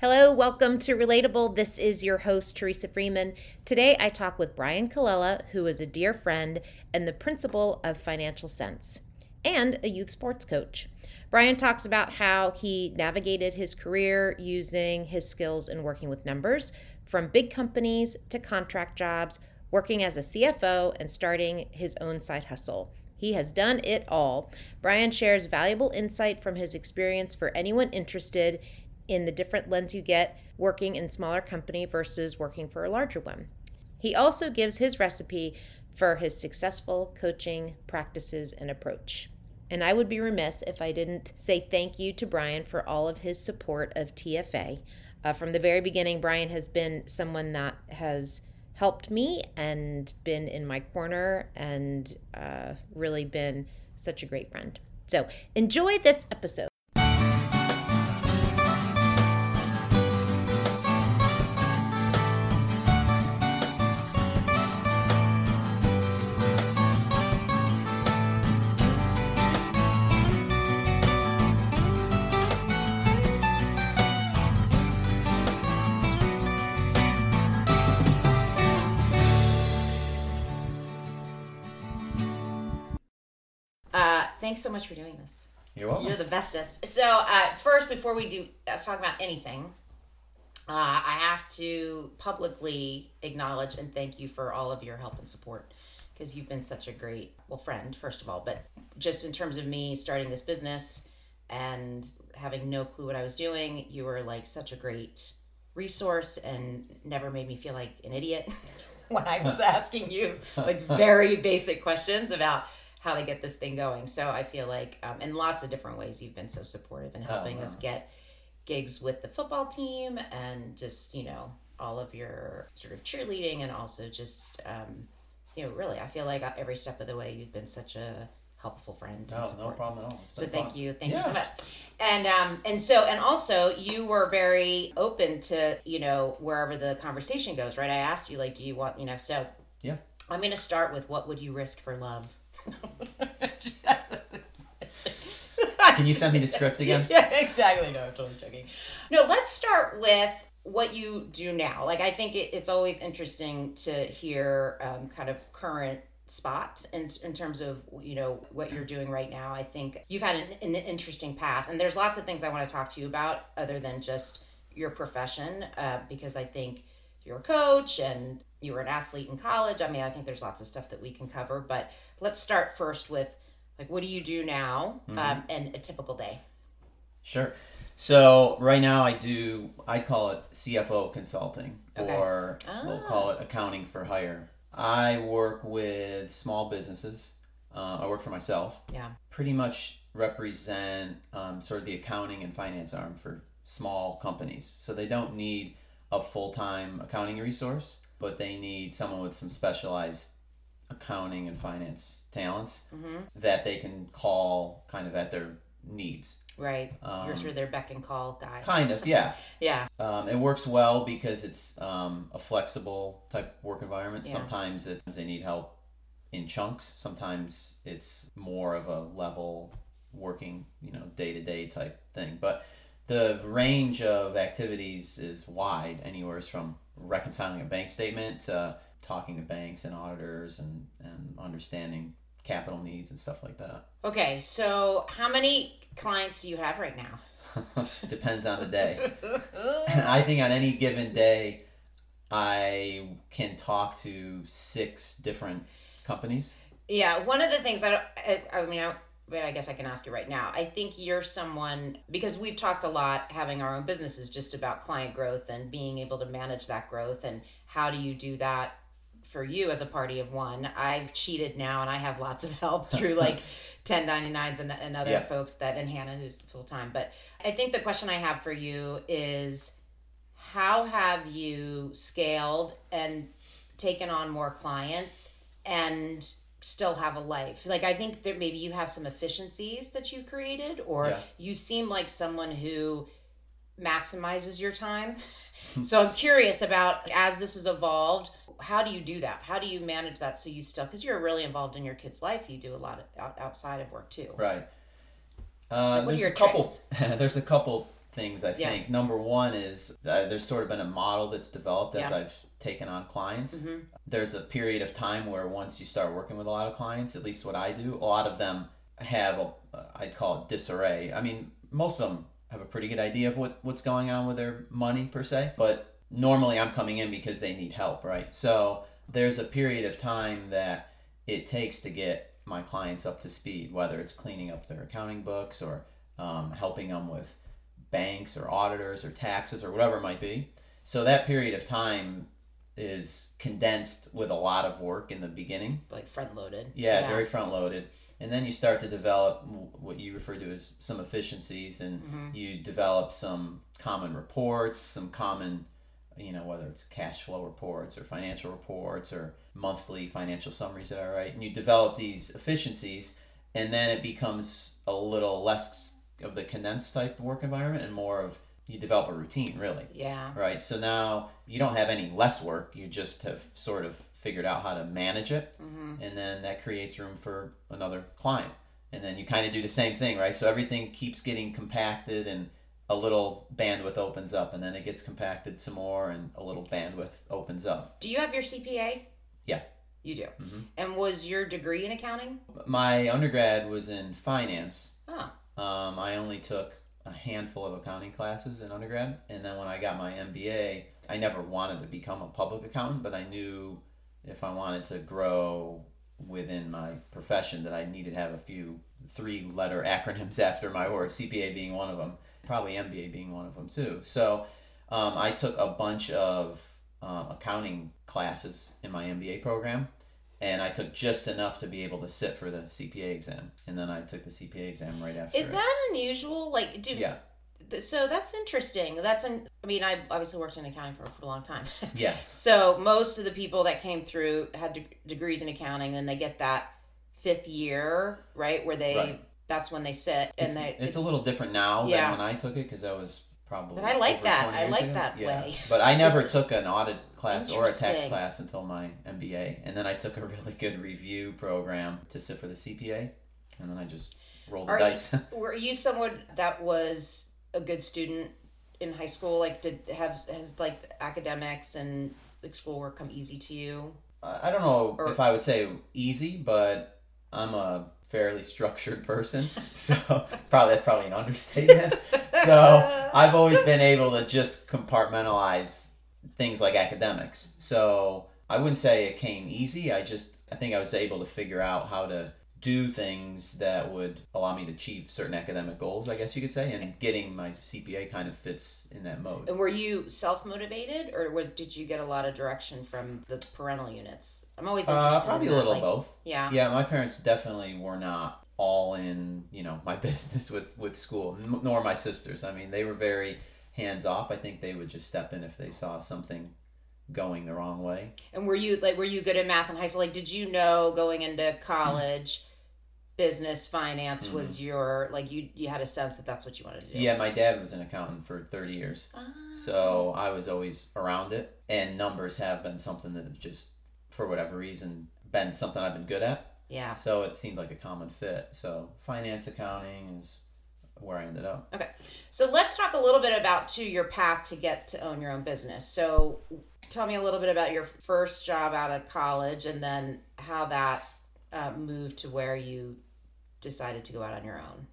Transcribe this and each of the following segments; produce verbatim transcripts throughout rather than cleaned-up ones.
Hello, welcome to Relatable. This is your host, Teresa Freeman. Today I talk with Brian Colella, who is a dear friend and the principal of Financial Sense and a youth sports coach. Brian talks about how he navigated his career using his skills in working with numbers, from big companies to contract jobs, working as a C F O, and starting his own side hustle. He has done it all. Brian shares valuable insight from his experience for anyone interested in the different lens you get working in a smaller company versus working for a larger one. He also gives his recipe for his successful coaching practices and approach. And I would be remiss if I didn't say thank you to Brian for all of his support of T F A. Uh, from the very beginning, Brian has been someone that has helped me and been in my corner and uh, really been such a great friend. So enjoy this episode. Thanks so much for doing this. You're welcome. You're the bestest. So uh, first, before we do uh, talk about anything, uh, I have to publicly acknowledge and thank you for all of your help and support, because you've been such a great, well, friend, first of all, but just in terms of me starting this business and having no clue what I was doing, you were like such a great resource and never made me feel like an idiot when I was asking you like very basic questions about how to get this thing going. So I feel like, um, in lots of different ways, you've been so supportive in helping oh, nice. us get gigs with the football team and just, you know, all of your sort of cheerleading and also just, um, you know, really, I feel like every step of the way, you've been such a helpful friend. And oh, no problem at all. So fun. thank you. Thank yeah. you so much. And, um, and so, and also you were very open to, you know, wherever the conversation goes, right? I asked you, like, do you want, you know, so yeah, I'm going to start with, what would you risk for love? Can you send me the script again? Yeah, exactly. No, I'm totally joking. No, let's start with what you do now. Like, I think it, it's always interesting to hear um, kind of current spots in, in terms of, you know, what you're doing right now. I think you've had an, an interesting path, and there's lots of things I want to talk to you about other than just your profession, uh, because I think you're a coach and you were an athlete in college. I mean, I think there's lots of stuff that we can cover, but let's start first with, like, what do you do now mm-hmm. um, and a typical day? Sure. So right now I do, I call it C F O consulting, okay. or ah. we'll call it accounting for hire. I work with small businesses. Uh, I work for myself. Yeah. Pretty much represent um, sort of the accounting and finance arm for small companies. So they don't need a full-time accounting resource, but they need someone with some specialized accounting and finance talents mm-hmm. that they can call kind of at their needs. Right. Um, You're sort of their beck and call guy. Kind of, yeah. yeah. Um, it works well because it's um, a flexible type work environment. Yeah. Sometimes it's, they need help in chunks. Sometimes it's more of a level working, you know, day-to-day type thing. But the range of activities is wide, anywhere from reconciling a bank statement to talking to banks and auditors and, and understanding capital needs and stuff like that. Okay, so how many clients do you have right now? Depends on the day. I think on any given day, I can talk to six different companies. Yeah, one of the things I, don't, I, I mean, I, but I guess I can ask you right now. I think you're someone, because we've talked a lot, having our own businesses, just about client growth and being able to manage that growth, and how do you do that for you as a party of one. I've cheated now and I have lots of help through like ten ninety-nines and, and other yeah. folks that, and Hannah, who's full-time. But I think the question I have for you is, how have you scaled and taken on more clients and still have a life? Like, I think that maybe you have some efficiencies that you've created, or yeah. you seem like someone who maximizes your time. So I'm curious about, as this has evolved, how do you do that? How do you manage that so you still, because you're really involved in your kid's life, you do a lot of, out, outside of work too. Right. Uh, like, what there's are your a couple, there's a couple things, I think. Yeah. Number one is uh, there's sort of been a model that's developed as yeah. I've taken on clients. Mm-hmm. There's a period of time where once you start working with a lot of clients, at least what I do, a lot of them have, a, I'd call it disarray. I mean, most of them have a pretty good idea of what, what's going on with their money per se, but normally I'm coming in because they need help, right? So there's a period of time that it takes to get my clients up to speed, whether it's cleaning up their accounting books or um, helping them with banks or auditors or taxes or whatever it might be. So that period of time is condensed with a lot of work in the beginning. Like front loaded. Yeah, yeah. Very front loaded. And then you start to develop what you refer to as some efficiencies, and mm-hmm. you develop some common reports, some common, you know, whether it's cash flow reports or financial reports or monthly financial summaries that I write. And you develop these efficiencies, and then it becomes a little less of the condensed type of work environment and more of you develop a routine, really. Yeah. Right. So now you don't have any less work. You just have sort of figured out how to manage it. Mm-hmm. And then that creates room for another client. And then you kind of do the same thing, right? So everything keeps getting compacted, and a little bandwidth opens up, and then it gets compacted some more, and a little bandwidth opens up. Do you have your C P A? Yeah. You do. Mm-hmm. And was your degree in accounting? My undergrad was in finance. Huh. Um, I only took a handful of accounting classes in undergrad, and then when I got my M B A, I never wanted to become a public accountant, but I knew if I wanted to grow within my profession that I needed to have a few three-letter acronyms after my word, C P A being one of them, probably M B A being one of them too. So um, I took a bunch of um, accounting classes in my M B A program, and I took just enough to be able to sit for the C P A exam. And then I took the C P A exam right after. Is that unusual? Like, do yeah. Th- so that's interesting. That's an. I mean, I obviously worked in accounting for, for a long time. Yeah. So most of the people that came through had de- degrees in accounting, then they get that fifth year, right? Where they right. that's when they sit, and it's, they. It's, it's a little different now yeah. than when I took it, because I was. Probably but I like that. I like ago. that yeah. way. But I never took an audit class or a tax class until my M B A. And then I took a really good review program to sit for the C P A. And then I just rolled the Are dice. You, were you someone that was a good student in high school? Like, did have has like academics and like schoolwork come easy to you? Uh, I don't know or, if I would say easy, but I'm a fairly structured person, so probably that's probably an understatement. So I've always been able to just compartmentalize things like academics. So I wouldn't say it came easy. I just I think I was able to figure out how to do things that would allow me to achieve certain academic goals, I guess you could say, and getting my C P A kind of fits in that mode. And were you self-motivated, or was did you get a lot of direction from the parental units? I'm always interested uh, probably in that. A little like, both. Yeah. Yeah, my parents definitely were not all in, you know, my business with, with school, nor my sisters. I mean, they were very hands-off. I think they would just step in if they saw something going the wrong way. And were you like were you good at math in high school? Like, did you know going into college, business, finance mm-hmm. was your, like you you had a sense that that's what you wanted to do? Yeah, my dad was an accountant for thirty years. Ah. So I was always around it. And numbers have been something that have just, for whatever reason, been something I've been good at. Yeah. So it seemed like a common fit. So finance, accounting is where I ended up. Okay. So let's talk a little bit about, too, your path to get to own your own business. So tell me a little bit about your first job out of college, and then how that uh, moved to where you decided to go out on your own.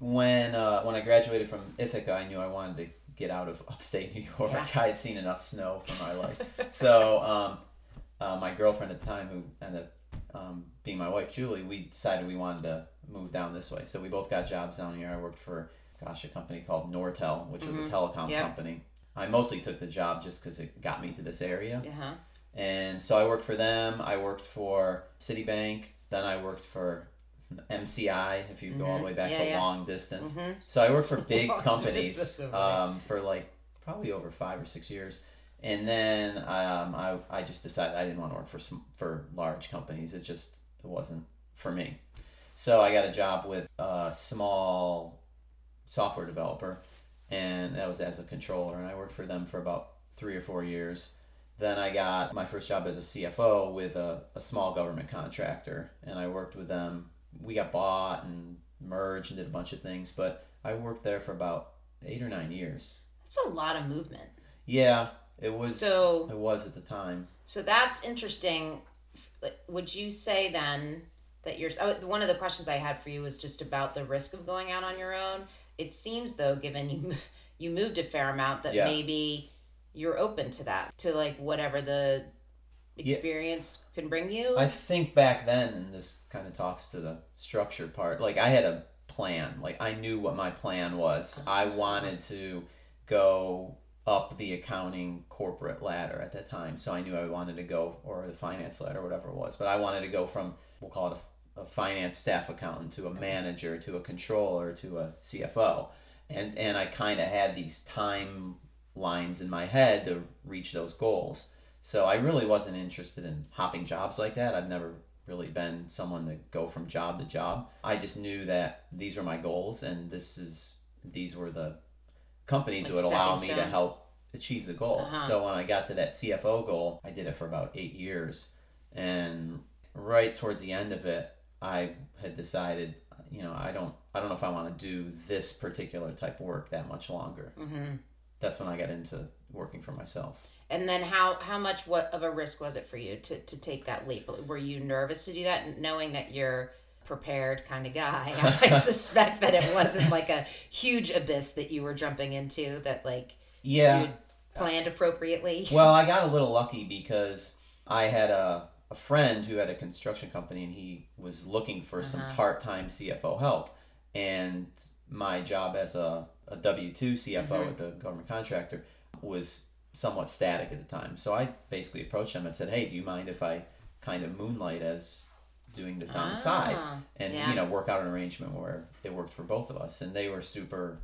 When uh, when I graduated from Ithaca, I knew I wanted to get out of upstate New York. Yeah. I had seen enough snow for my life. So um, uh, my girlfriend at the time, who ended up Um, being my wife, Julie, we decided we wanted to move down this way. So we both got jobs down here. I worked for, gosh, a company called Nortel, which mm-hmm. was a telecom yep. company. I mostly took the job just because it got me to this area. Uh-huh. And so I worked for them. I worked for Citibank. Then I worked for M C I, if you mm-hmm. go all the way back yeah, to yeah. long distance. Mm-hmm. So I worked for big companies um, for like probably over five or six years. And then um, I I just decided I didn't want to work for some, for large companies. It just it wasn't for me. So I got a job with a small software developer, and that was as a controller. And I worked for them for about three or four years. Then I got my first job as a C F O with a, a small government contractor, and I worked with them. We got bought and merged and did a bunch of things, but I worked there for about eight or nine years. That's a lot of movement. Yeah, it was. So, it was at the time. So that's interesting. Would you say then that you're, oh, one of the questions I had for you was just about the risk of going out on your own. It seems though, given you you moved a fair amount, that yeah. maybe you're open to that, to like whatever the experience yeah. can bring you. I think back then, and this kind of talks to the structure part, like I had a plan, like I knew what my plan was. Uh-huh. I wanted to go up the accounting corporate ladder at that time. So I knew I wanted to go, or the finance ladder, whatever it was, but I wanted to go from, we'll call it a, a finance staff accountant to a manager, to a controller, to a C F O. And, and I kind of had these timelines in my head to reach those goals. So I really wasn't interested in hopping jobs like that. I've never really been someone to go from job to job. I just knew that these were my goals, and this is these were the companies like that would allow me to help achieve the goal. Uh-huh. So when I got to that C F O goal, I did it for about eight years. And right towards the end of it, I had decided, you know, I don't I don't know if I want to do this particular type of work that much longer. Mm-hmm. That's when I got into working for myself. And then how, how much what of a risk was it for you to, to take that leap? Were you nervous to do that, knowing that you're a prepared kind of guy? I suspect that it wasn't like a huge abyss that you were jumping into that, like, yeah. you planned appropriately? Well, I got a little lucky because I had a, a friend who had a construction company, and he was looking for uh-huh. some part-time C F O help. And my job as a, a W two C F O mm-hmm. at the government contractor was somewhat static at the time. So I basically approached them and said, hey, do you mind if I kind of moonlight as doing this on ah, the side? And, yeah. you know, work out an arrangement where it worked for both of us. And they were super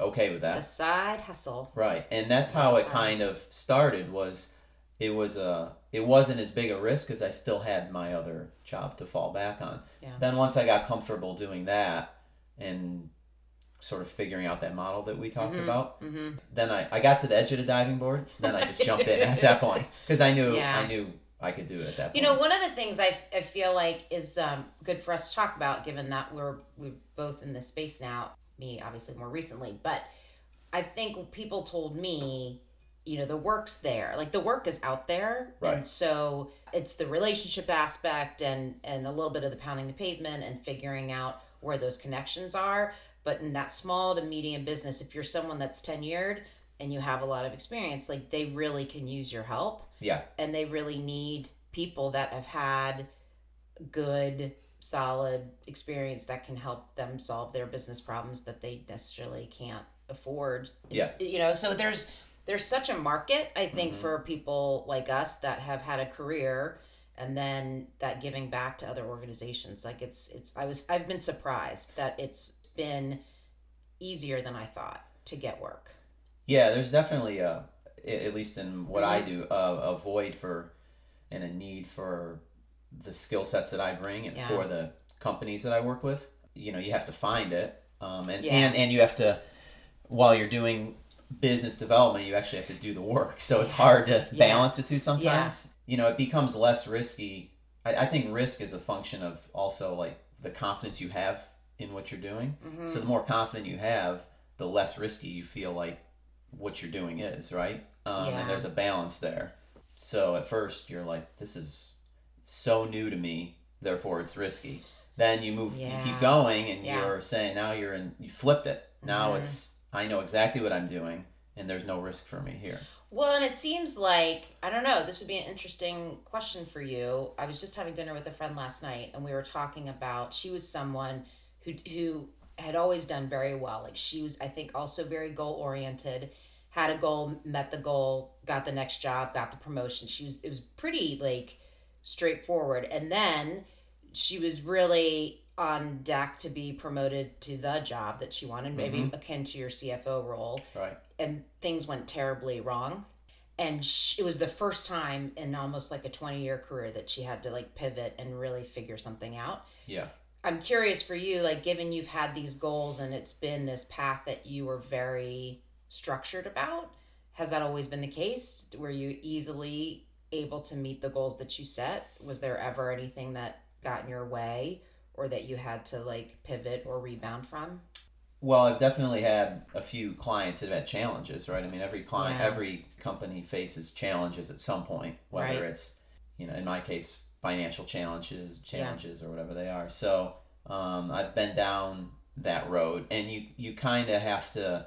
okay with that. The side hustle. Right. And that's how it kind of started. Was it was a, it wasn't as big a risk because I still had my other job to fall back on. Yeah. Then once I got comfortable doing that and sort of figuring out that model that we talked mm-hmm, about. Mm-hmm. Then I, I got to the edge of the diving board. Then I just jumped in at that point because I knew yeah. I knew I could do it at that point. You know, one of the things I, I feel like is um, good for us to talk about, given that we're we're both in this space now, me obviously more recently, but I think people told me, you know, the work's there. Like the work is out there. Right. And so it's the relationship aspect and, and a little bit of the pounding the pavement and figuring out where those connections are. But in that small to medium business, if you're someone that's tenured and you have a lot of experience, like they really can use your help. Yeah. And they really need people that have had good, solid experience that can help them solve their business problems that they necessarily can't afford. Yeah. You know, so there's there's such a market, I think, mm-hmm. for people like us that have had a career and then that giving back to other organizations. Like it's it's I was I've been surprised that it's been easier than I thought to get work. Yeah, there's definitely a, at least in what mm-hmm. I do, a, a void for and a need for the skill sets that I bring and yeah. for the companies that I work with. You know, you have to find it, um, and, yeah. and and you have to, while you're doing business development, you actually have to do the work. So it's hard to yeah. balance the two sometimes. Yeah. You know, it becomes less risky. I, I think risk is a function of also like the confidence you have in what you're doing. Mm-hmm. So the more confident you have, the less risky you feel like what you're doing is, right? Um, yeah. And there's a balance there. So at first you're like, this is so new to me, therefore it's risky. Then you move, yeah. you keep going and yeah. you're saying now you're in, you flipped it. Now mm-hmm. it's, I know exactly what I'm doing and there's no risk for me here. Well, and it seems like, I don't know, this would be an interesting question for you. I was just having dinner with a friend last night and we were talking about, she was someone who who had always done very well. Like she was, I think, also very goal-oriented, had a goal, met the goal, got the next job, got the promotion. She was, it was pretty like straightforward. And then she was really on deck to be promoted to the job that she wanted, maybe mm-hmm. akin to your C F O role. Right. And things went terribly wrong. And she, it was the first time in almost like a twenty-year career that she had to like pivot and really figure something out. Yeah. I'm curious for you, like, given you've had these goals and it's been this path that you were very structured about, has that always been the case? Were you easily able to meet the goals that you set? Was there ever anything that got in your way or that you had to, like, pivot or rebound from? Well, I've definitely had a few clients that have had challenges, right? I mean, every client, yeah. every company faces challenges at some point, whether right. it's, you know, in my case, financial challenges, challenges yeah. or whatever they are. So um, I've been down that road, and you, you kind of have to,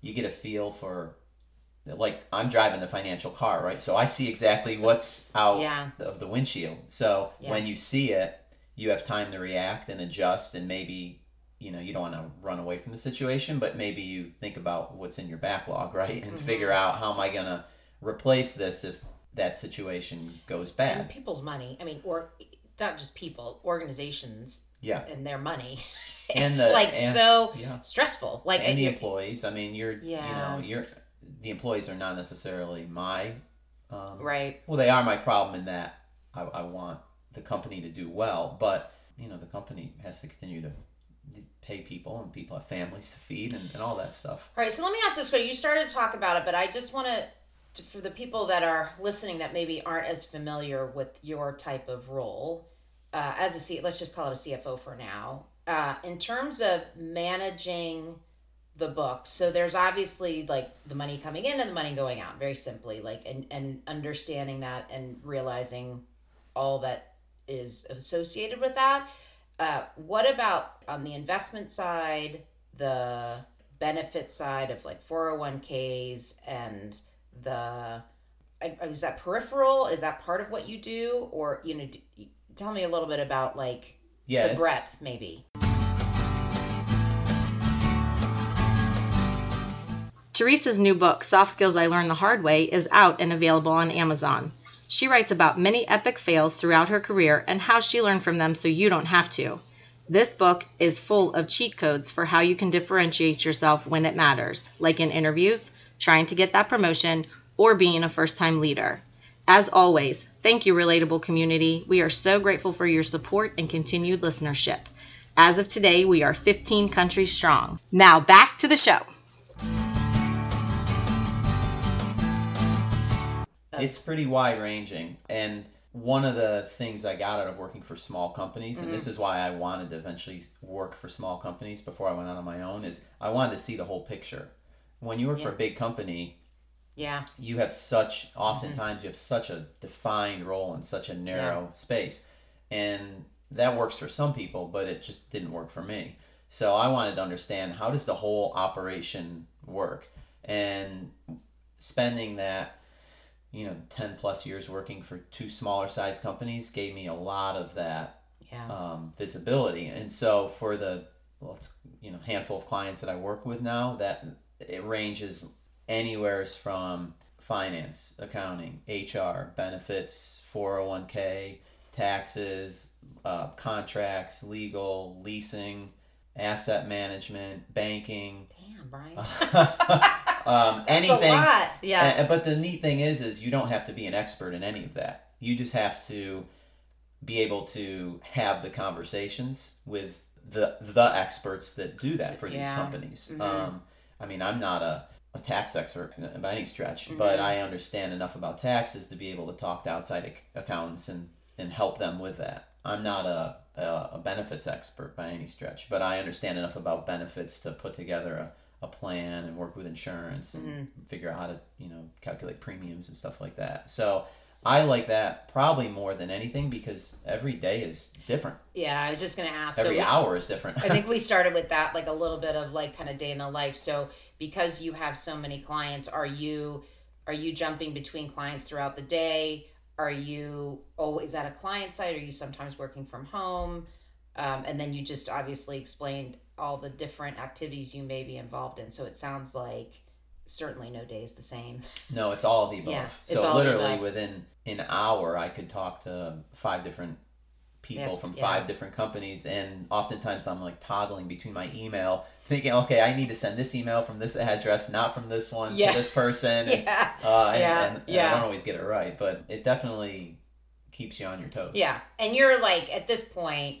you get a feel for, like, I'm driving the financial car, right? So I see exactly what's out yeah. of the windshield. So yeah. when you see it, you have time to react and adjust, and maybe, you know, you don't want to run away from the situation, but maybe you think about what's in your backlog, right? And mm-hmm. figure out, how am I going to replace this if that situation goes bad? And people's money. I mean, or not just people, organizations yeah. and their money. It's and the, like and, so yeah. stressful. Like, and I, the employees. I mean, you're, yeah. you know, you're, the employees are not necessarily my, um, right. well, they are my problem in that I, I want the company to do well, but, you know, the company has to continue to pay people, and people have families to feed, and, and all that stuff. All right, so let me ask this question. You started to talk about it, but I just want to, for the people that are listening that maybe aren't as familiar with your type of role, uh, as a C, let's just call it a C F O for now, uh, in terms of managing the books. So there's obviously like the money coming in and the money going out, very simply, like, and, and understanding that and realizing all that is associated with that. Uh, what about on the investment side, the benefit side of like four oh one k's and the, is that peripheral? Is that part of what you do? Or, you know, do, tell me a little bit about like yeah, the breadth maybe. Teresa's new book, Soft Skills I Learned the Hard Way, is out and available on Amazon. She writes about many epic fails throughout her career and how she learned from them so you don't have to. This book is full of cheat codes for how you can differentiate yourself when it matters, like in interviews, trying to get that promotion, or being a first-time leader. As always, thank you, Relatable community. We are so grateful for your support and continued listenership. As of today, we are fifteen countries strong. Now back to the show. It's pretty wide-ranging, and one of the things I got out of working for small companies, mm-hmm. and this is why I wanted to eventually work for small companies before I went out on my own, is I wanted to see the whole picture. When you work yeah. for a big company, yeah, you have such, oftentimes mm-hmm. you have such a defined role in such a narrow yeah. space, and that works for some people, but it just didn't work for me. So I wanted to understand, how does the whole operation work? And spending that, you know, ten plus years working for two smaller size companies gave me a lot of that yeah. um, visibility. And so for the, well, it's, you know, handful of clients that I work with now, that it ranges anywhere from finance, accounting, H R, benefits, four oh one k, taxes, uh, contracts, legal, leasing, asset management, banking. Damn, Brian. Um, anything, a lot. Yeah. But the neat thing is, is you don't have to be an expert in any of that. You just have to be able to have the conversations with the the experts that do that for yeah. these companies. Mm-hmm. Um, I mean, I'm not a, a tax expert by any stretch, mm-hmm. but I understand enough about taxes to be able to talk to outside accountants and, and help them with that. I'm not a, a, a benefits expert by any stretch, but I understand enough about benefits to put together a a plan and work with insurance and mm-hmm. figure out how to, you know, calculate premiums and stuff like that. So I like that probably more than anything, because every day is different. Yeah, I was just going to ask. Every so we, hour is different. I think we started with that, like a little bit of like kind of day in the life. So because you have so many clients, are you, are you jumping between clients throughout the day? Are you always at a client site? Are you sometimes working from home? Um, and then you just obviously explained all the different activities you may be involved in. So it sounds like certainly no day is the same. No, it's all of the above. Yeah, so literally within an hour, I could talk to five different people That's, from yeah. five different companies. And oftentimes I'm like toggling between my email, thinking, okay, I need to send this email from this address, not from this one yeah. to this person. yeah. And, uh, and, yeah. And, and yeah. I don't always get it right, but it definitely keeps you on your toes. Yeah. And you're like, at this point,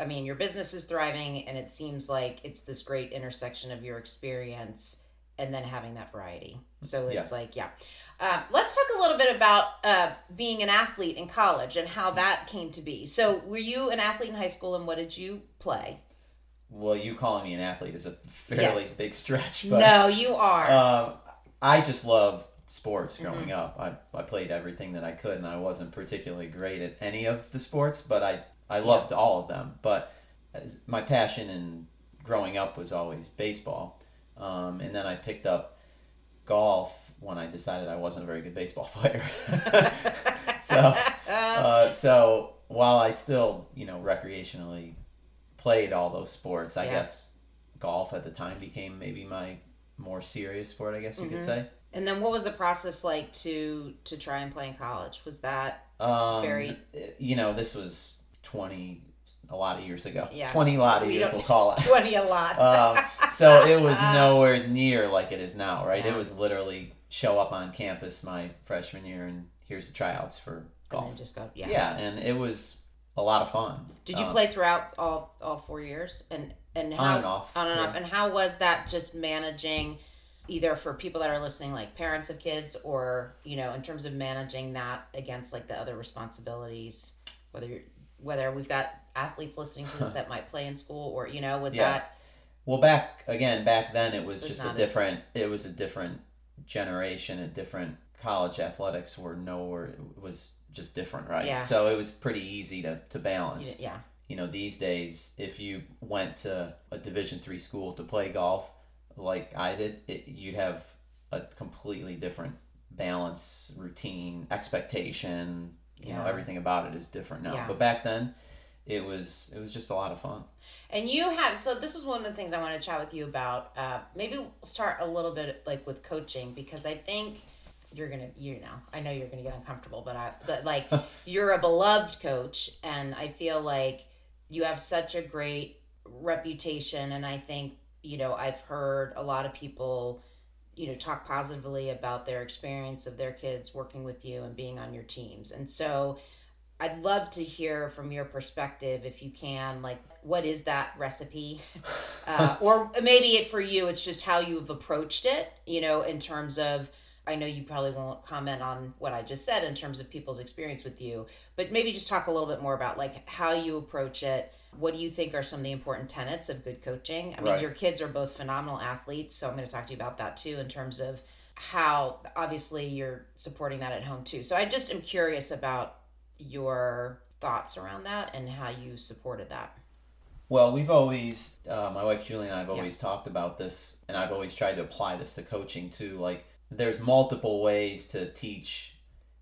I mean, your business is thriving, and it seems like it's this great intersection of your experience and then having that variety. So it's yeah. like, yeah. Uh, let's talk a little bit about uh, being an athlete in college and how that came to be. So were you an athlete in high school, and what did you play? well, you calling me an athlete is a fairly yes. big stretch. But, no, you are. Um, I just love sports growing mm-hmm. up. I, I played everything that I could, and I wasn't particularly great at any of the sports, but I, I loved yeah. all of them. But my passion in growing up was always baseball. Um, and then I picked up golf when I decided I wasn't a very good baseball player. so, uh, so while I still, you know, recreationally played all those sports, I yeah. guess golf at the time became maybe my more serious sport, I guess you mm-hmm. could say. And then what was the process like to to try and play in college? Was that um, very... You know, this was twenty... a lot of years ago. Yeah. twenty a lot of we years, we'll call it. twenty a lot. um, so it was nowhere near like it is now, right? Yeah. It was literally show up on campus my freshman year and here's the tryouts for golf. And then just go, yeah. Yeah, and it was a lot of fun. Did you um, play throughout all all four years? And, and how, on and off. On and yeah. off. And how was that just managing, either for people that are listening, like parents of kids, or, you know, in terms of managing that against like the other responsibilities, whether you're, whether we've got athletes listening to this that might play in school, or, you know, was yeah. that... Well, back, again, back then it was, it was just a different, as... it was a different generation, a different college athletics were nowhere, it was just different, right? Yeah. So it was pretty easy to, to balance. Yeah. You know, these days, if you went to a Division three school to play golf, like I did, it, you'd have a completely different balance, routine, expectation, you yeah. know, everything about it is different now. Yeah. But back then... It was it was just a lot of fun. And you have, so this is one of the things I want to chat with you about. Uh, maybe we'll start a little bit like with coaching, because I think you're going to, you know, I know you're going to get uncomfortable, but I, but like you're a beloved coach, and I feel like you have such a great reputation. And I think, you know, I've heard a lot of people, you know, talk positively about their experience of their kids working with you and being on your teams. And so I'd love to hear from your perspective, if you can, like, what is that recipe? Uh, or maybe it, for you, it's just how you've approached it, you know, in terms of, I know you probably won't comment on what I just said in terms of people's experience with you, but maybe just talk a little bit more about like how you approach it. What do you think are some of the important tenets of good coaching? I mean, right. your kids are both phenomenal athletes, so I'm going to talk to you about that too, in terms of how, obviously, you're supporting that at home too. So I just am curious about your thoughts around that and how you supported that. Well, we've always, uh, my wife Julie and I have always yeah. talked about this, and I've always tried to apply this to coaching too. Like, there's multiple ways to teach,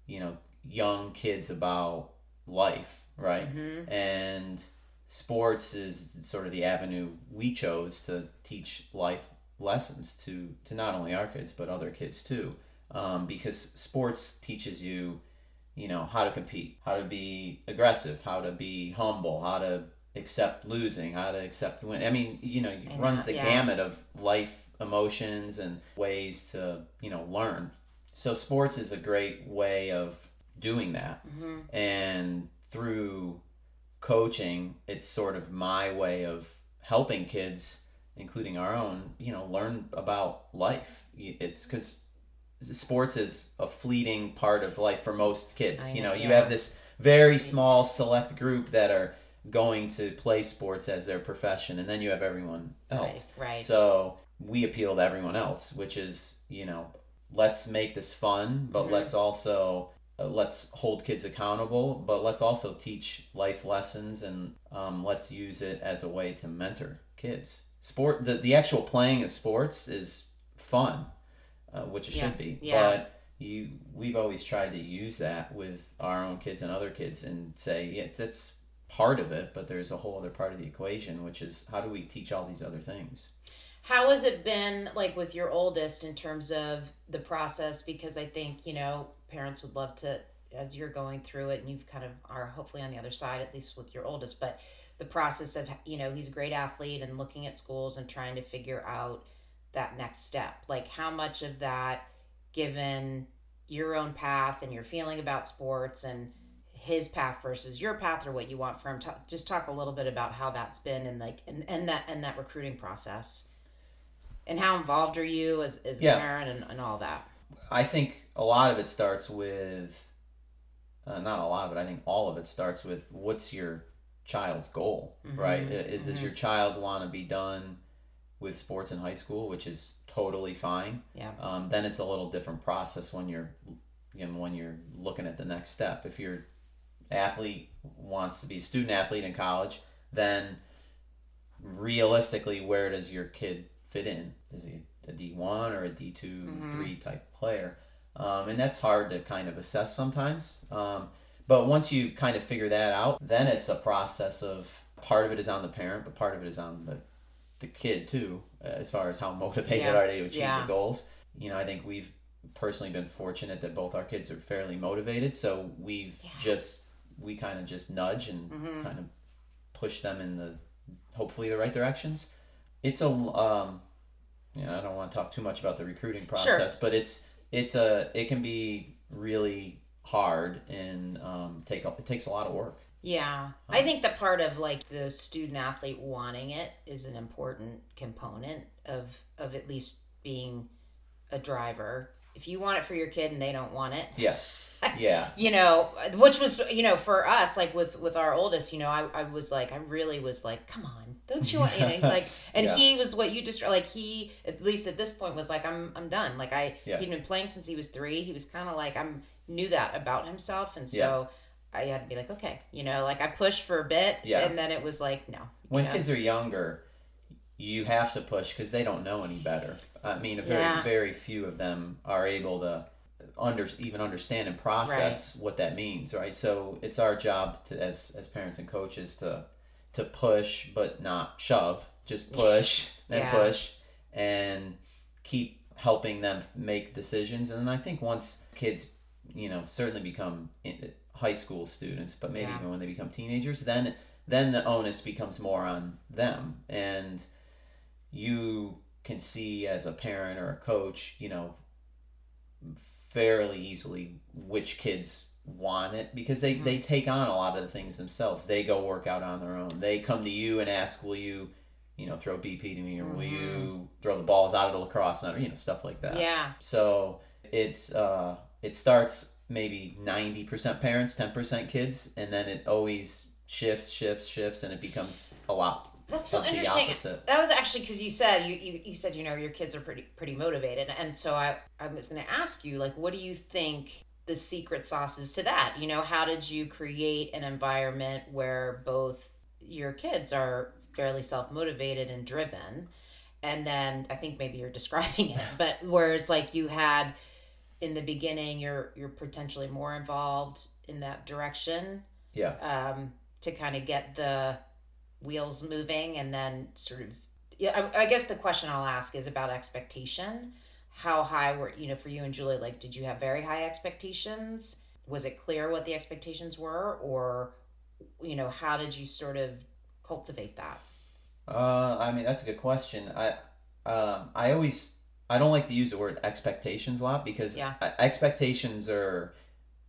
you know, young kids about life, right? Mm-hmm. And sports is sort of the avenue we chose to teach life lessons to, to not only our kids, but other kids too. Um, because sports teaches you, you know, how to compete, how to be aggressive, how to be humble, how to accept losing, how to accept win. I mean, you know, it runs the yeah. gamut of life emotions and ways to, you know, learn. So sports is a great way of doing that. Mm-hmm. And through coaching, it's sort of my way of helping kids, including our own, you know, learn about life. It's 'cause sports is a fleeting part of life for most kids. I you know, know yeah. you have this very small select group that are going to play sports as their profession, and then you have everyone else. Right, right. So we appeal to everyone else, which is, you know, let's make this fun, but mm-hmm. let's also, uh, let's hold kids accountable, but let's also teach life lessons, and um, let's use it as a way to mentor kids. Sport, the, the actual playing of sports is fun. Uh, which it yeah. should be, yeah. but you, we've always tried to use that with our own kids and other kids and say, yeah, that's part of it, but there's a whole other part of the equation, which is how do we teach all these other things? How has it been like with your oldest in terms of the process? Because I think, you know, parents would love to, as you're going through it and you've kind of are hopefully on the other side, at least with your oldest, but the process of, you know, he's a great athlete and looking at schools and trying to figure out that next step, like how much of that, given your own path and your feeling about sports and his path versus your path, or what you want for him, talk, just talk a little bit about how that's been and like and, and that and that recruiting process and how involved are you as, as yeah. parent and, and all that. I think a lot of it starts with uh, not a lot of it I think all of it starts with what's your child's goal, mm-hmm. right? Is mm-hmm. does your child want to be done with sports in high school, which is totally fine. Yeah. Um, then it's a little different process when you're, you know, when you're looking at the next step. If your athlete wants to be a student athlete in college, then realistically, where does your kid fit in? Is he a D one or a D two, mm-hmm. three type player? Um, and that's hard to kind of assess sometimes. Um, but once you kind of figure that out, then it's a process of, part of it is on the parent, but part of it is on the, the kid too, as far as how motivated yeah. are they to achieve yeah. the goals. You know, I think we've personally been fortunate that both our kids are fairly motivated. So we've yeah. just, we kind of just nudge and mm-hmm. kind of push them in the, hopefully the right directions. It's a, um, you know, I don't want to talk too much about the recruiting process, sure. but it's, It's a. It can be really hard and um, take. It takes a lot of work. Yeah, um, I think the part of like the student athlete wanting it is an important component of of at least being a driver. If you want it for your kid and they don't want it, yeah, yeah, you know, which was you know for us like with with our oldest, you know, I I was like I really was like, come on. Don't you want, you know, he's like, and yeah. he was what you just, like he, at least at this point was like, I'm, I'm done. Like I, yeah. he'd been playing since he was three. He was kind of like, I'm knew that about himself. And so yeah. I had to be like, okay, you know, like I pushed for a bit yeah. and then it was like, no. When know? Kids are younger, you have to push because they don't know any better. I mean, a very, yeah. very few of them are able to under, even understand and process right. what that means. Right. So it's our job to, as, as parents and coaches to, to push, but not shove, just push and yeah. push and keep helping them make decisions. And then I think once kids, you know, certainly become high school students, but maybe yeah. even when they become teenagers, then, then the onus becomes more on them. And you can see as a parent or a coach, you know, fairly easily which kids want it because they, mm-hmm. they take on a lot of the things themselves. They go work out on their own. They come to you and ask, will you, you know, throw B P to me or mm-hmm. will you throw the balls out of the lacrosse net or, you know, stuff like that. Yeah. So it's, uh, it starts maybe ninety percent parents, ten percent kids, and then it always shifts, shifts, shifts, and it becomes a lot. That's so interesting. That was actually because you said you, you you said, you know, your kids are pretty, pretty motivated. And so I, I was going to ask you, like, what do you think the secret sauce is to that? You know, how did you create an environment where both your kids are fairly self-motivated and driven? And then I think maybe you're describing it, but where it's like you had in the beginning, you're, you're potentially more involved in that direction. Yeah. Um, to kind of get the wheels moving and then sort of, yeah, I, I guess the question I'll ask is about expectation. How high were, you know, for you and Julie, like, did you have very high expectations? Was it clear what the expectations were? Or, you know, how did you sort of cultivate that? Uh, I mean, that's a good question. I um, I always, I don't like to use the word expectations a lot because yeah. expectations are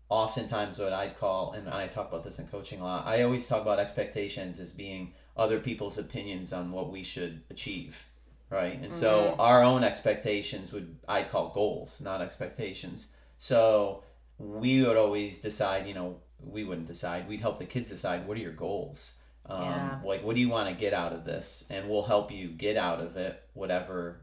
oftentimes what I'd call, and I talk about this in coaching a lot, I always talk about expectations as being other people's opinions on what we should achieve. Right. And mm-hmm. so our own expectations would, I call goals, not expectations. So we would always decide, you know, we wouldn't decide. We'd help the kids decide, what are your goals? Um, yeah. Like, what do you want to get out of this? And we'll help you get out of it, whatever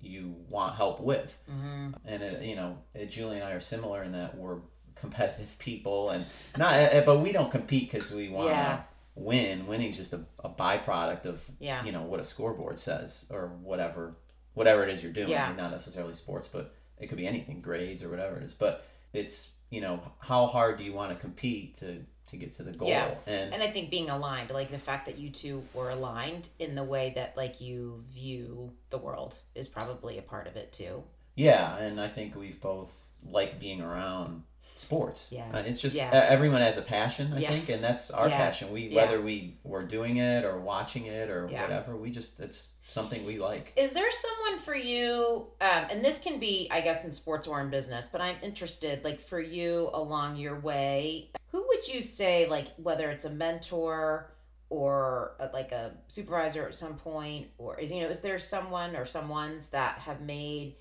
you want help with. Mm-hmm. And, it, you know, it, Julie and I are similar in that we're competitive people and not, but we don't compete because we want to. Yeah. Win winning's just a, a byproduct of yeah. you know what a scoreboard says or whatever whatever it is you're doing. Yeah. I mean, not necessarily sports, but it could be anything, grades or whatever it is. But it's, you know, how hard do you want to compete to to get to the goal? Yeah. And and I think being aligned, like the fact that you two were aligned in the way that like you view the world is probably a part of it too. Yeah, and I think we've both like being around sports. Yeah. Uh, it's just yeah. uh, everyone has a passion, I yeah. think, and that's our yeah. passion. We yeah. whether we were doing it or watching it or yeah. whatever, we just, it's something we like. Is there someone for you, um, and this can be, I guess, in sports or in business, but I'm interested, like for you along your way, who would you say, like whether it's a mentor or a, like a supervisor at some point, or is, you know, is there someone or someones that have made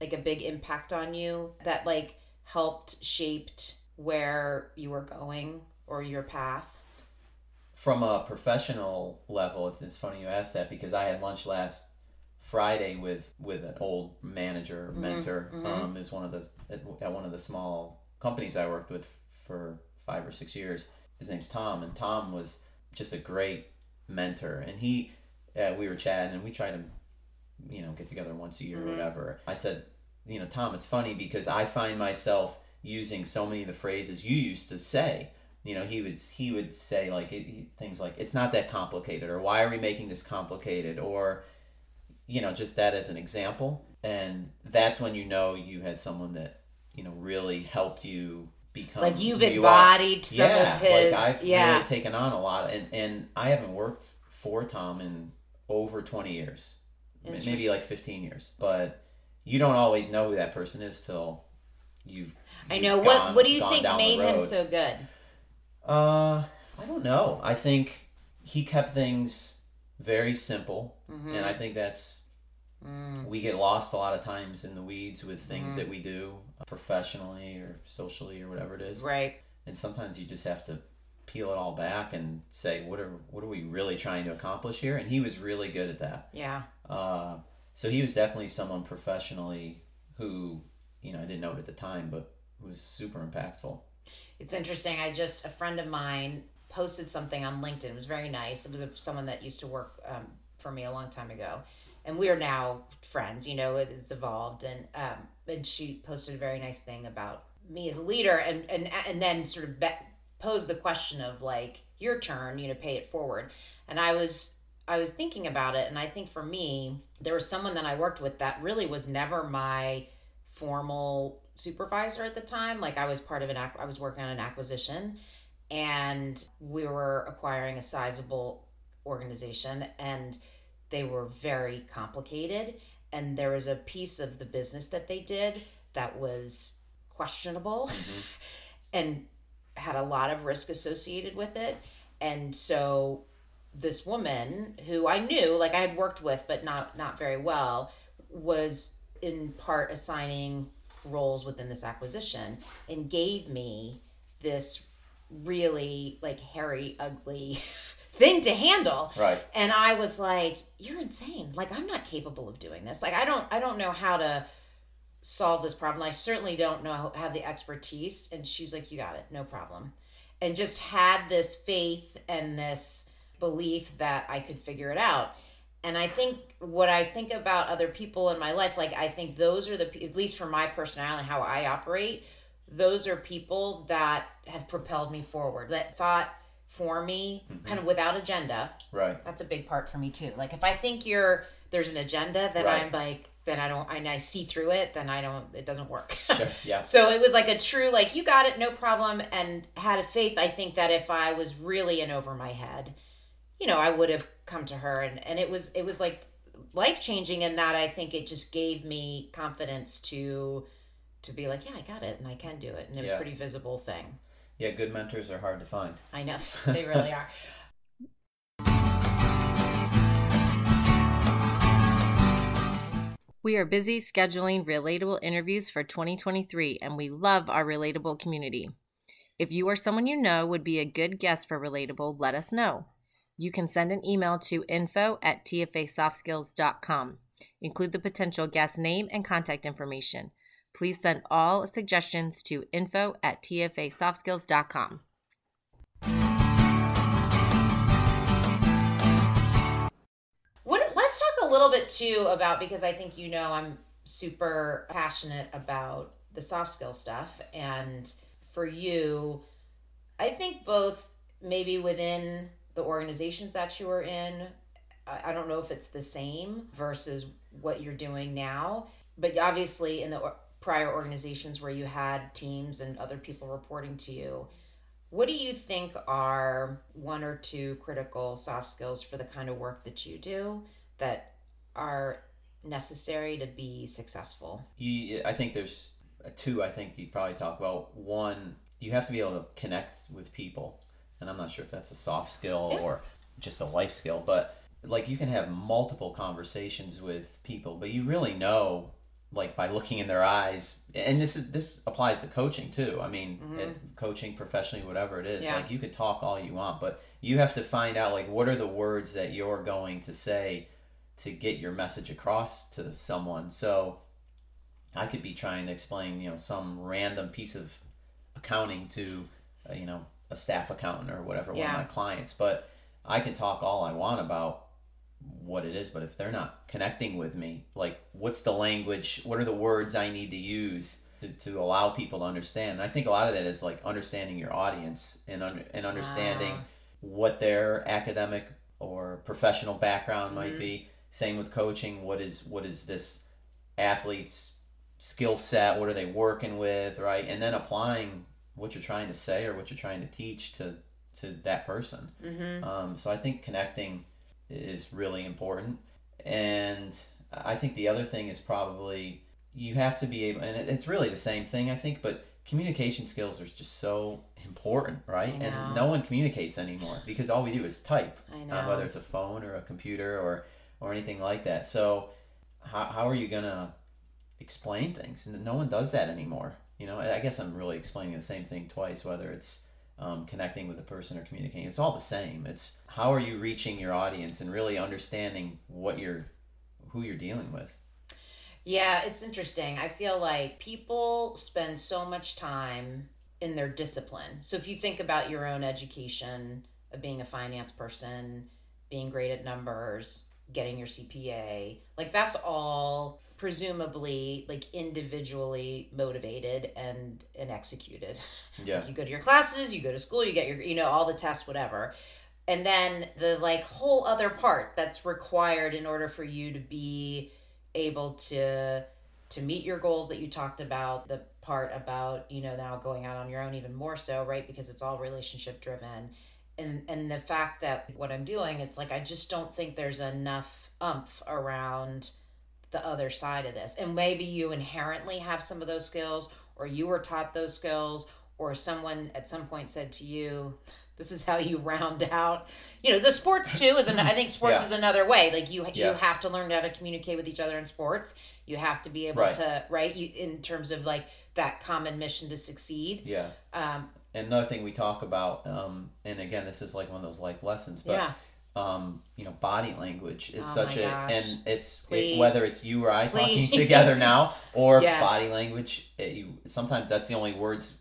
like a big impact on you that like helped shaped where you were going or your path? from a professional level, it's it's funny you asked that, because I had lunch last Friday with, with an old manager, mentor, mm-hmm. um, is one of the at, at one of the small companies I worked with for five or six years. His name's Tom, and Tom was just a great mentor. And he, uh, we were chatting, and we tried to, you know, get together once a year mm-hmm. or whatever. I said, you know, Tom, it's funny because I find myself using so many of the phrases you used to say. You know, he would he would say like it, he, things like, it's not that complicated, or why are we making this complicated, or, you know, just that as an example. And that's when you know you had someone that, you know, really helped you become like you've embodied some yeah, of his. Like I've yeah. really taken on a lot, and and I haven't worked for Tom in over twenty years, maybe like fifteen years. But you don't always know who that person is till you've. you've I know gone, what. What do you think made him so good? Uh, I don't know. I think he kept things very simple, mm-hmm. and I think that's mm. we get lost a lot of times in the weeds with things mm. that we do professionally or socially or whatever it is. Right. And sometimes you just have to peel it all back and say, what are what are we really trying to accomplish here? And he was really good at that. Yeah. Uh, so he was definitely someone professionally who, you know, I didn't know it at the time, but was super impactful. It's interesting. I just, a friend of mine posted something on LinkedIn. It was very nice. It was a, someone that used to work um, for me a long time ago. And we are now friends, you know, it, it's evolved. And um, and she posted a very nice thing about me as a leader, and, and, and then sort of be- posed the question of like, your turn, you know, pay it forward. And I was, I was thinking about it. And I think for me, there was someone that I worked with that really was never my formal supervisor at the time. Like I was part of an, I was working on an acquisition, and we were acquiring a sizable organization, and they were very complicated. And there was a piece of the business that they did that was questionable mm-hmm. and had a lot of risk associated with it. And so this woman who I knew, like I had worked with, but not, not very well, was in part assigning roles within this acquisition, and gave me this really like hairy, ugly thing to handle. Right. And I was like, you're insane. Like, I'm not capable of doing this. Like, I don't, I don't know how to solve this problem. I certainly don't know, have the expertise. And she was like, you got it. No problem. And just had this faith and this belief that I could figure it out. And I think what I think about other people in my life, like I think those are the, at least for my personality, how I operate, those are people that have propelled me forward, that thought for me mm-hmm. kind of without agenda. Right. That's a big part for me too. Like if I think you're, there's an agenda that right. I'm like, then I don't, and I see through it, then I don't, it doesn't work. Sure. Yeah. So it was like a true, like you got it, no problem. And had a faith. I think that if I was really in over my head, you know, I would have come to her, and, and it was, it was like life-changing in that I think it just gave me confidence to, to be like, yeah, I got it and I can do it. And it was yeah. a pretty visible thing. Yeah. Good mentors are hard to find. I know they really are. We are busy scheduling Relatable interviews for twenty twenty-three, and we love our Relatable community. If you or someone you know would be a good guest for Relatable, let us know. You can send an email to info at t f a soft skills dot com. Include the potential guest name and contact information. Please send all suggestions to info at t f a soft skills dot com. What, let's talk a little bit too about, because I think you know I'm super passionate about the soft skill stuff. And for you, I think both maybe within the organizations that you were in, I don't know if it's the same versus what you're doing now, but obviously in the prior organizations where you had teams and other people reporting to you, what do you think are one or two critical soft skills for the kind of work that you do that are necessary to be successful? You, I think there's two I think you probably talk about. One, you have to be able to connect with people. And I'm not sure if that's a soft skill or just a life skill, but like you can have multiple conversations with people, but you really know like by looking in their eyes, and this is this applies to coaching too. I mean, mm-hmm. it, coaching professionally, whatever it is, yeah. like you could talk all you want, but you have to find out like what are the words that you're going to say to get your message across to someone. So I could be trying to explain, you know, some random piece of accounting to, uh, you know, a staff accountant or whatever, yeah. one of my clients, but I can talk all I want about what it is, but if they're not connecting with me, like what's the language, what are the words I need to use to, to allow people to understand? And I think a lot of that is like understanding your audience and under, and understanding wow. what their academic or professional background might mm-hmm. be. Same with coaching. What is, what is this athlete's skill set? What are they working with? Right. And then applying what you're trying to say or what you're trying to teach to, to that person. Mm-hmm. Um, so I think connecting is really important. And I think the other thing is probably you have to be able, and it's really the same thing I think, but communication skills are just so important, right? And no one communicates anymore because all we do is type, I know. Uh, whether it's a phone or a computer or or anything like that. So how how are you gonna explain things? No one does that anymore, you know. I guess I'm really explaining the same thing twice, whether it's Um, connecting with a person or communicating. It's all the same. It's how are you reaching your audience and really understanding what you're, who you're dealing with. Yeah, it's interesting. I feel like people spend so much time in their discipline. So if you think about your own education of being a finance person, being great at numbers, getting your C P A, like that's all presumably like individually motivated and and executed. Yeah. Like you go to your classes, you go to school, you get your, you know, all the tests, whatever. And then the like whole other part that's required in order for you to be able to to meet your goals that you talked about, the part about, you know, now going out on your own even more so, right? Because it's all relationship driven. And and the fact that what I'm doing, it's like I just don't think there's enough umph around the other side of this. And maybe you inherently have some of those skills, or you were taught those skills, or someone at some point said to you, this is how you round out, you know, the sports too is an, I think sports yeah. is another way. Like you, yeah. you have to learn how to communicate with each other in sports. You have to be able right. to, right. You, in terms of like that common mission to succeed. Yeah. Um, And another thing we talk about, um, and again, this is like one of those life lessons, but, yeah. um, you know, body language is oh such a, gosh. and it's, it, whether it's you or I Please. talking together now, or yes. body language, it, you, sometimes that's the only words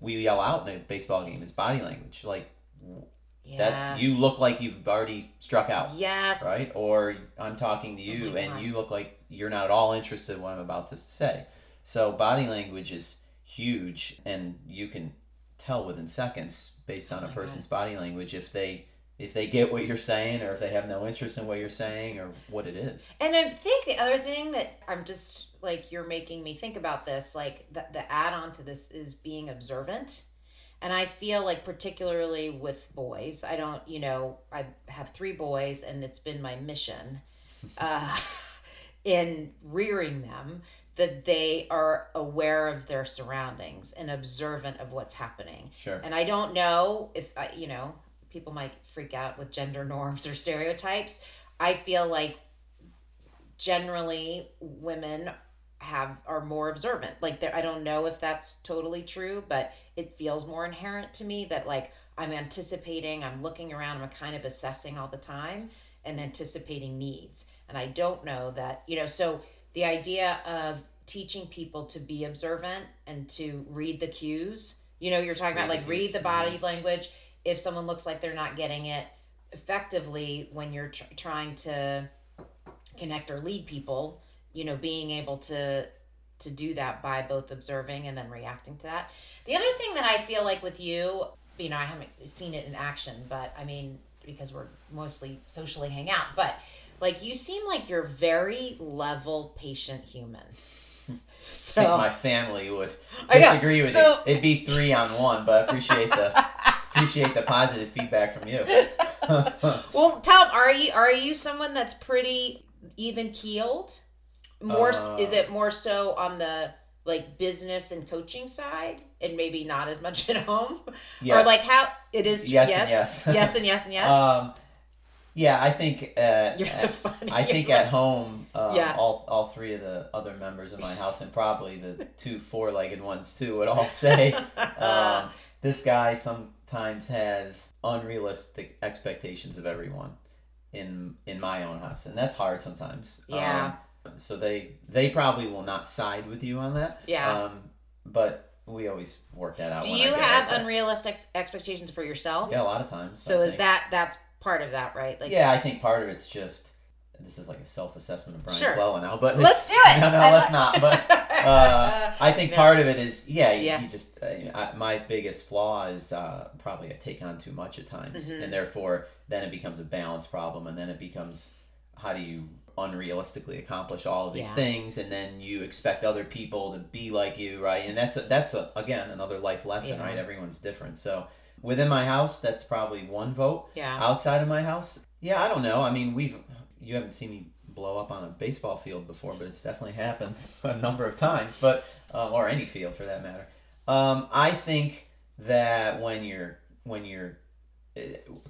we yell out in a baseball game is body language. Like yes. that you look like you've already struck out. Yes. Right. Or I'm talking to you oh and you look like you're not at all interested in what I'm about to say. So body language is huge, and you can tell within seconds based on oh a person's God. body language if they if they get what you're saying or if they have no interest in what you're saying or what it is. And I think the other thing that I'm just like, you're making me think about this, like the, the add-on to this is being observant. And I feel like particularly with boys, I don't, you know, I have three boys and it's been my mission uh, in rearing them that they are aware of their surroundings and observant of what's happening. Sure. And I don't know if, I, you know, people might freak out with gender norms or stereotypes. I feel like generally women have are more observant. Like I don't know if that's totally true, but it feels more inherent to me that like I'm anticipating, I'm looking around, I'm kind of assessing all the time and anticipating needs. And I don't know that, you know, so the idea of teaching people to be observant and to read the cues, you know, you're talking read about like cues, read the body yeah. language. If someone looks like they're not getting it effectively when you're tr- trying to connect or lead people, you know, being able to to do that by both observing and then reacting to that. The other thing that I feel like with you, you know, I haven't seen it in action, but I mean, because we're mostly socially hang out, but like you seem like you're very level, patient human. So I think my family would disagree with so, you. It'd be three on one, but I appreciate the appreciate the positive feedback from you. Well, Tom, are you are you someone that's pretty even keeled? More uh, is it more so on the like business and coaching side, and maybe not as much at home? Yes. Or like how it is? Yes, yes, and yes, yes, and yes, and yes. Um, Yeah, I think uh, at, I think at home, um, yeah. all all three of the other members of my house, and probably the two four-legged ones too, would all say, um, this guy sometimes has unrealistic expectations of everyone in in my own house, and that's hard sometimes. Yeah. Um, so they they probably will not side with you on that. Yeah. Um, but we always work that out. Do you have like unrealistic ex- expectations for yourself? Yeah, a lot of times. So I is think. that that's. Part of that, right? Like, yeah, I think part of it's just, this is like a self-assessment of Brian Colella now, but let's do it. No, no, let's not. But uh, I think no. part of it is, yeah, you, yeah. you just uh, I, my biggest flaw is uh, probably I take on too much at times, mm-hmm. and therefore then it becomes a balance problem, and then it becomes how do you unrealistically accomplish all of these yeah. things, and then you expect other people to be like you, right? And that's a, that's a, again another life lesson, yeah. right? Everyone's different, so. Within my house, that's probably one vote. Yeah. Outside of my house, yeah, I don't know. I mean, we've you haven't seen me blow up on a baseball field before, but it's definitely happened a number of times, but um, or any field for that matter. Um, I think that when you're when you're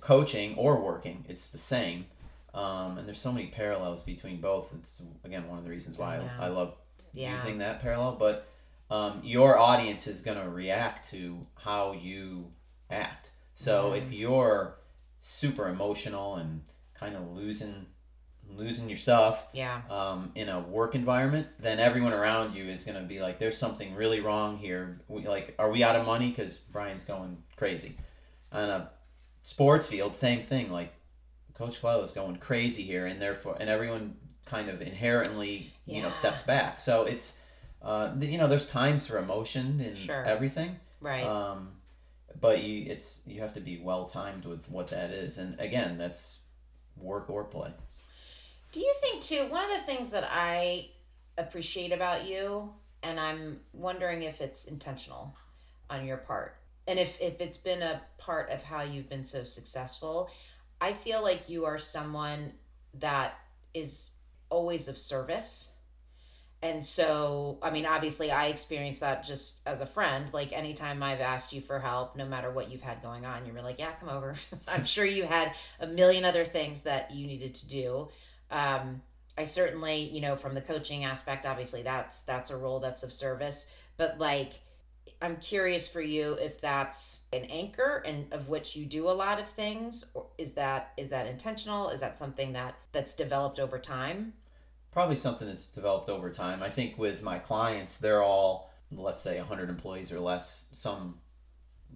coaching or working, it's the same, um, and there's so many parallels between both. It's again one of the reasons why yeah. I, I love yeah. using that parallel. But um, your audience is going to react to how you act. So mm-hmm. if you're super emotional and kind of losing losing your stuff yeah. um, in a work environment, then everyone around you is going to be like, there's something really wrong here. We, like, are we out of money? Because Brian's going crazy. On a sports field, same thing. Like, Coach Colella is going crazy here, and therefore, and everyone kind of inherently, yeah. you know, steps back. So it's, uh, you know, there's times for emotion and sure. everything. Right. Um, But you, it's you have to be well timed with what that is, and again, that's work or play. Do you think too? One of the things that I appreciate about you, and I'm wondering if it's intentional on your part, and if if it's been a part of how you've been so successful, I feel like you are someone that is always of service. And so, I mean, obviously I experienced that just as a friend. Like, anytime I've asked you for help, no matter what you've had going on, you were like, yeah, come over. I'm sure you had a million other things that you needed to do. Um, I certainly, you know, from the coaching aspect, obviously that's, that's a role that's of service, but like, I'm curious for you if that's an anchor and of which you do a lot of things, or is that, is that intentional? Is that something that that's developed over time? Probably something that's developed over time. I think with my clients, they're all, let's say, one hundred employees or less, some,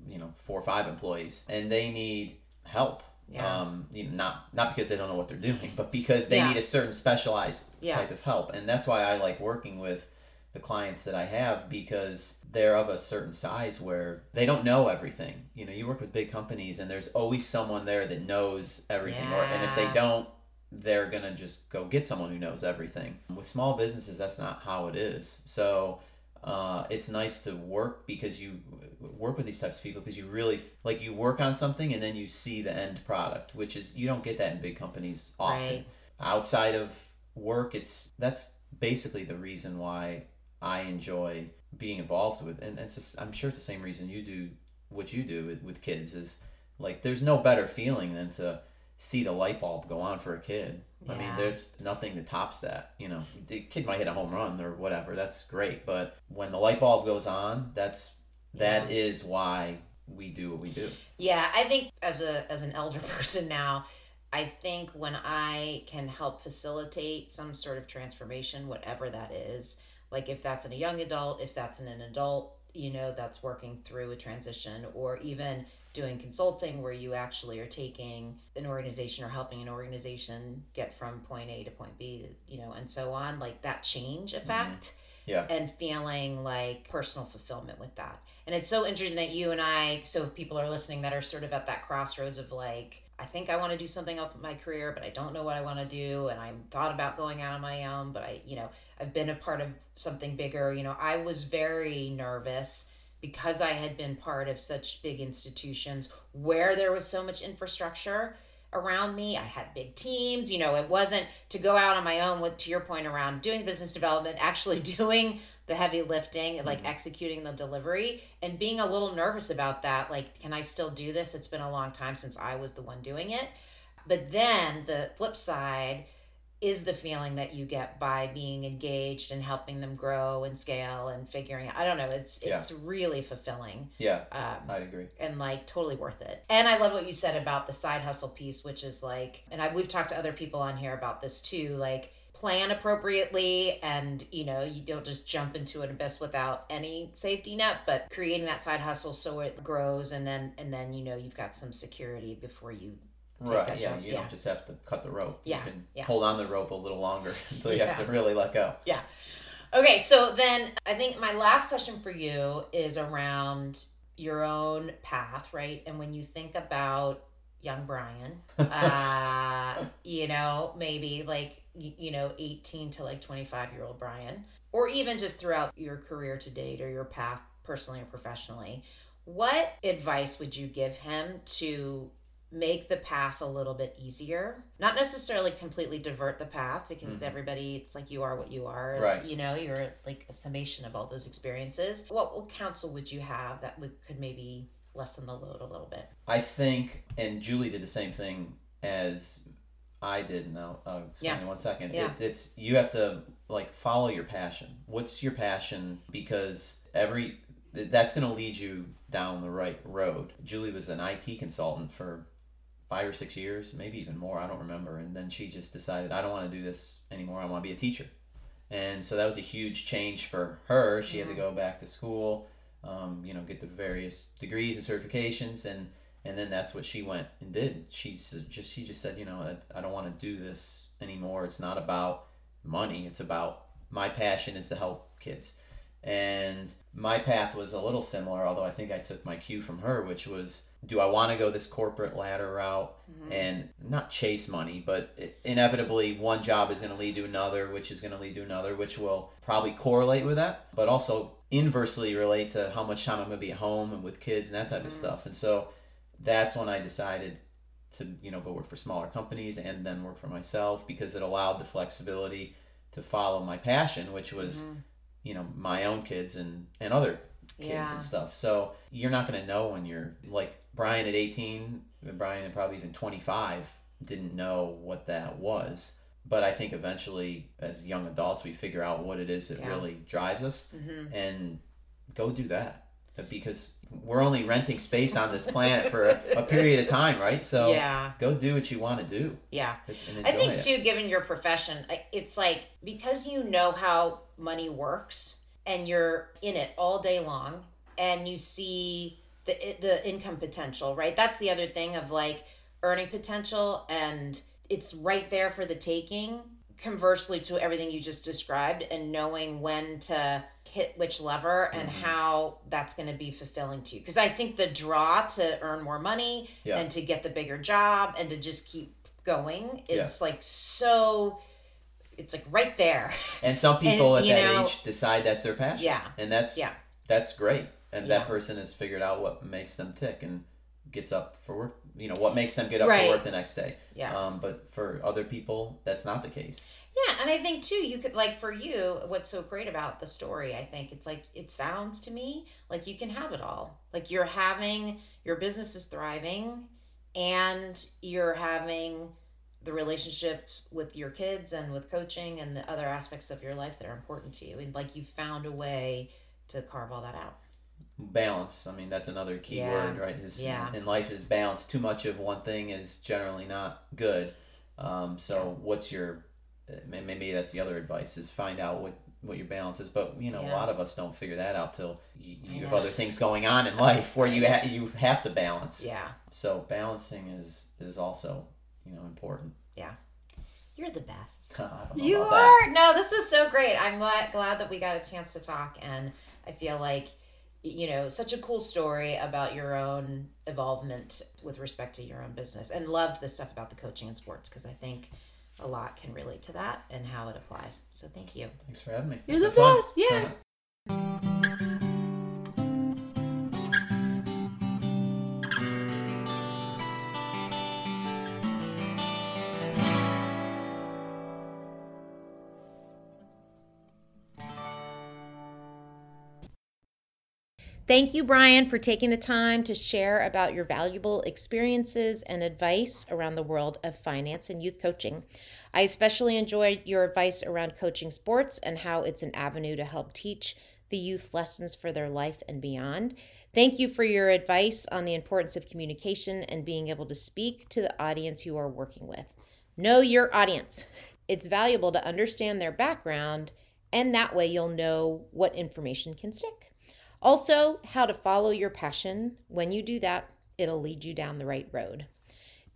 you know, four or five employees, and they need help. Yeah. Um, you know, not not because they don't know what they're doing, but because they yeah. need a certain specialized yeah. type of help. And that's why I like working with the clients that I have, because they're of a certain size where they don't know everything. You know, you work with big companies, and there's always someone there that knows everything. Yeah. Or, and if they don't, they're going to just go get someone who knows everything. With small businesses, that's not how it is. So uh, it's nice to work because you work with these types of people because you really, like, you work on something and then you see the end product, which is, you don't get that in big companies often. Right. Outside of work, it's that's basically the reason why I enjoy being involved with, and it's just, I'm sure it's the same reason you do what you do with, with kids, is, like, there's no better feeling than to see the light bulb go on for a kid. Yeah. I mean, there's nothing that tops that. You know, the kid might hit a home run or whatever. That's great. But when the light bulb goes on, that's yeah. that is why we do what we do. Yeah, I think as a as an elder person now, I think when I can help facilitate some sort of transformation, whatever that is, like if that's in a young adult, if that's in an adult, you know, that's working through a transition, or even doing consulting where you actually are taking an organization or helping an organization get from point A to point B, you know, and so on, like that change effect mm-hmm. yeah. and feeling like personal fulfillment with that. And it's so interesting that you and I, so if people are listening that are sort of at that crossroads of like, I think I want to do something else with my career, but I don't know what I want to do. And I thought about going out on my own, but I, you know, I've been a part of something bigger. You know, I was very nervous because I had been part of such big institutions where there was so much infrastructure around me. I had big teams, you know, it wasn't to go out on my own with, to your point around doing business development, actually doing the heavy lifting, like mm-hmm. executing the delivery and being a little nervous about that. Like, can I still do this? It's been a long time since I was the one doing it. But then the flip side is the feeling that you get by being engaged and helping them grow and scale and figuring out, I don't know, it's it's yeah. really fulfilling. Yeah, um, I'd agree. And like totally worth it. And I love what you said about the side hustle piece, which is like, and I, we've talked to other people on here about this too, like plan appropriately and, you know, you don't just jump into an abyss without any safety net, but creating that side hustle so it grows and then, and then, you know, you've got some security before you Right, yeah, job. you yeah. don't just have to cut the rope. Yeah. You can yeah. hold on the rope a little longer until you yeah. have to really let go. Yeah. Okay, so then I think my last question for you is around your own path, right? And when you think about young Brian, uh, you know, maybe like, you know, eighteen to like twenty-five-year-old Brian, or even just throughout your career to date or your path personally or professionally, what advice would you give him to make the path a little bit easier? Not necessarily completely divert the path, because mm-hmm. everybody, it's like you are what you are. Right. You know, you're like a summation of all those experiences. What, what counsel would you have that would, could maybe lessen the load a little bit? I think, and Julie did the same thing as I did, and I'll, I'll explain yeah. in one second. Yeah. It's, it's, you have to like follow your passion. What's your passion? Because every, that's going to lead you down the right road. Julie was an I T consultant for five or six years, maybe even more, I don't remember. And then she just decided, I don't want to do this anymore. I want to be a teacher. And so that was a huge change for her. She mm-hmm. had to go back to school, um, you know, get the various degrees and certifications. And, and then that's what she went and did. She's just, she just said, you know, I, I don't want to do this anymore. It's not about money. It's about, my passion is to help kids. And my path was a little similar, although I think I took my cue from her, which was, do I want to go this corporate ladder route mm-hmm. and not chase money, but inevitably one job is going to lead to another, which is going to lead to another, which will probably correlate with that, but also inversely relate to how much time I'm going to be at home and with kids and that type mm-hmm. of stuff. And so that's when I decided to, you know, go work for smaller companies and then work for myself, because it allowed the flexibility to follow my passion, which was... Mm-hmm. you know, my own kids and, and other kids yeah. and stuff. So you're not going to know when you're like Brian at eighteen, and Brian at probably even twenty-five didn't know what that was. But I think eventually as young adults, we figure out what it is that yeah. really drives us mm-hmm. and go do that, because we're only renting space on this planet for a, a period of time, right? So yeah. go do what you want to do. Yeah. And I think it. too, given your profession, it's like, because you know how money works and you're in it all day long and you see the the income potential, right? That's the other thing of like earning potential, and it's right there for the taking. Conversely to everything you just described, and knowing when to hit which lever and mm-hmm. how that's going to be fulfilling to you. Because I think the draw to earn more money yeah. and to get the bigger job and to just keep going, it's yeah. like so, it's like right there. And some people and, at that know, age decide that's their passion. Yeah. And that's, yeah. that's great. And yeah. that person has figured out what makes them tick and gets up for work. You know, what makes them get up right. for work the next day. Yeah. Um, but for other people, that's not the case. Yeah. And I think too, you could like, for you, what's so great about the story, I think it's like, it sounds to me like you can have it all. Like you're having, your business is thriving and you're having the relationship with your kids and with coaching and the other aspects of your life that are important to you. And like, you found a way to carve all that out. Balance. I mean, that's another key yeah. word, right? Is yeah. in life is balance. Too much of one thing is generally not good. Um, so yeah. what's your, maybe that's the other advice, is find out what, what your balance is. But, you know, yeah. a lot of us don't figure that out till you, you have other things going on in life where you ha- you have to balance. Yeah. So balancing is, is also, you know, important. Yeah. You're the best. Oh, I don't know you about are. That. No, this is so great. I'm glad, glad that we got a chance to talk. And I feel like, you know, such a cool story about your own involvement with respect to your own business, and loved the stuff about the coaching and sports, because I think a lot can relate to that and how it applies. So thank you. Thanks for having me. You're the best. Yeah. Thank you, Brian, for taking the time to share about your valuable experiences and advice around the world of finance and youth coaching. I especially enjoyed your advice around coaching sports and how it's an avenue to help teach the youth lessons for their life and beyond. Thank you for your advice on the importance of communication and being able to speak to the audience you are working with. Know your audience. It's valuable to understand their background, and that way you'll know what information can stick. Also, how to follow your passion. When you do that, it'll lead you down the right road.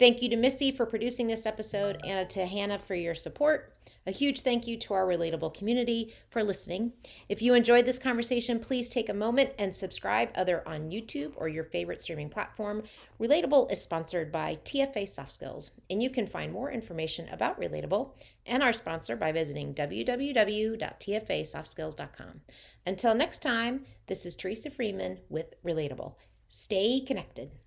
Thank you to Missy for producing this episode and to Hannah for your support. A huge thank you to our Relatable community for listening. If you enjoyed this conversation, please take a moment and subscribe either on YouTube or your favorite streaming platform. Relatable is sponsored by T F A Soft Skills, and you can find more information about Relatable and our sponsor by visiting w w w dot t f a soft skills dot com. Until next time, this is Teresa Freeman with Relatable. Stay connected.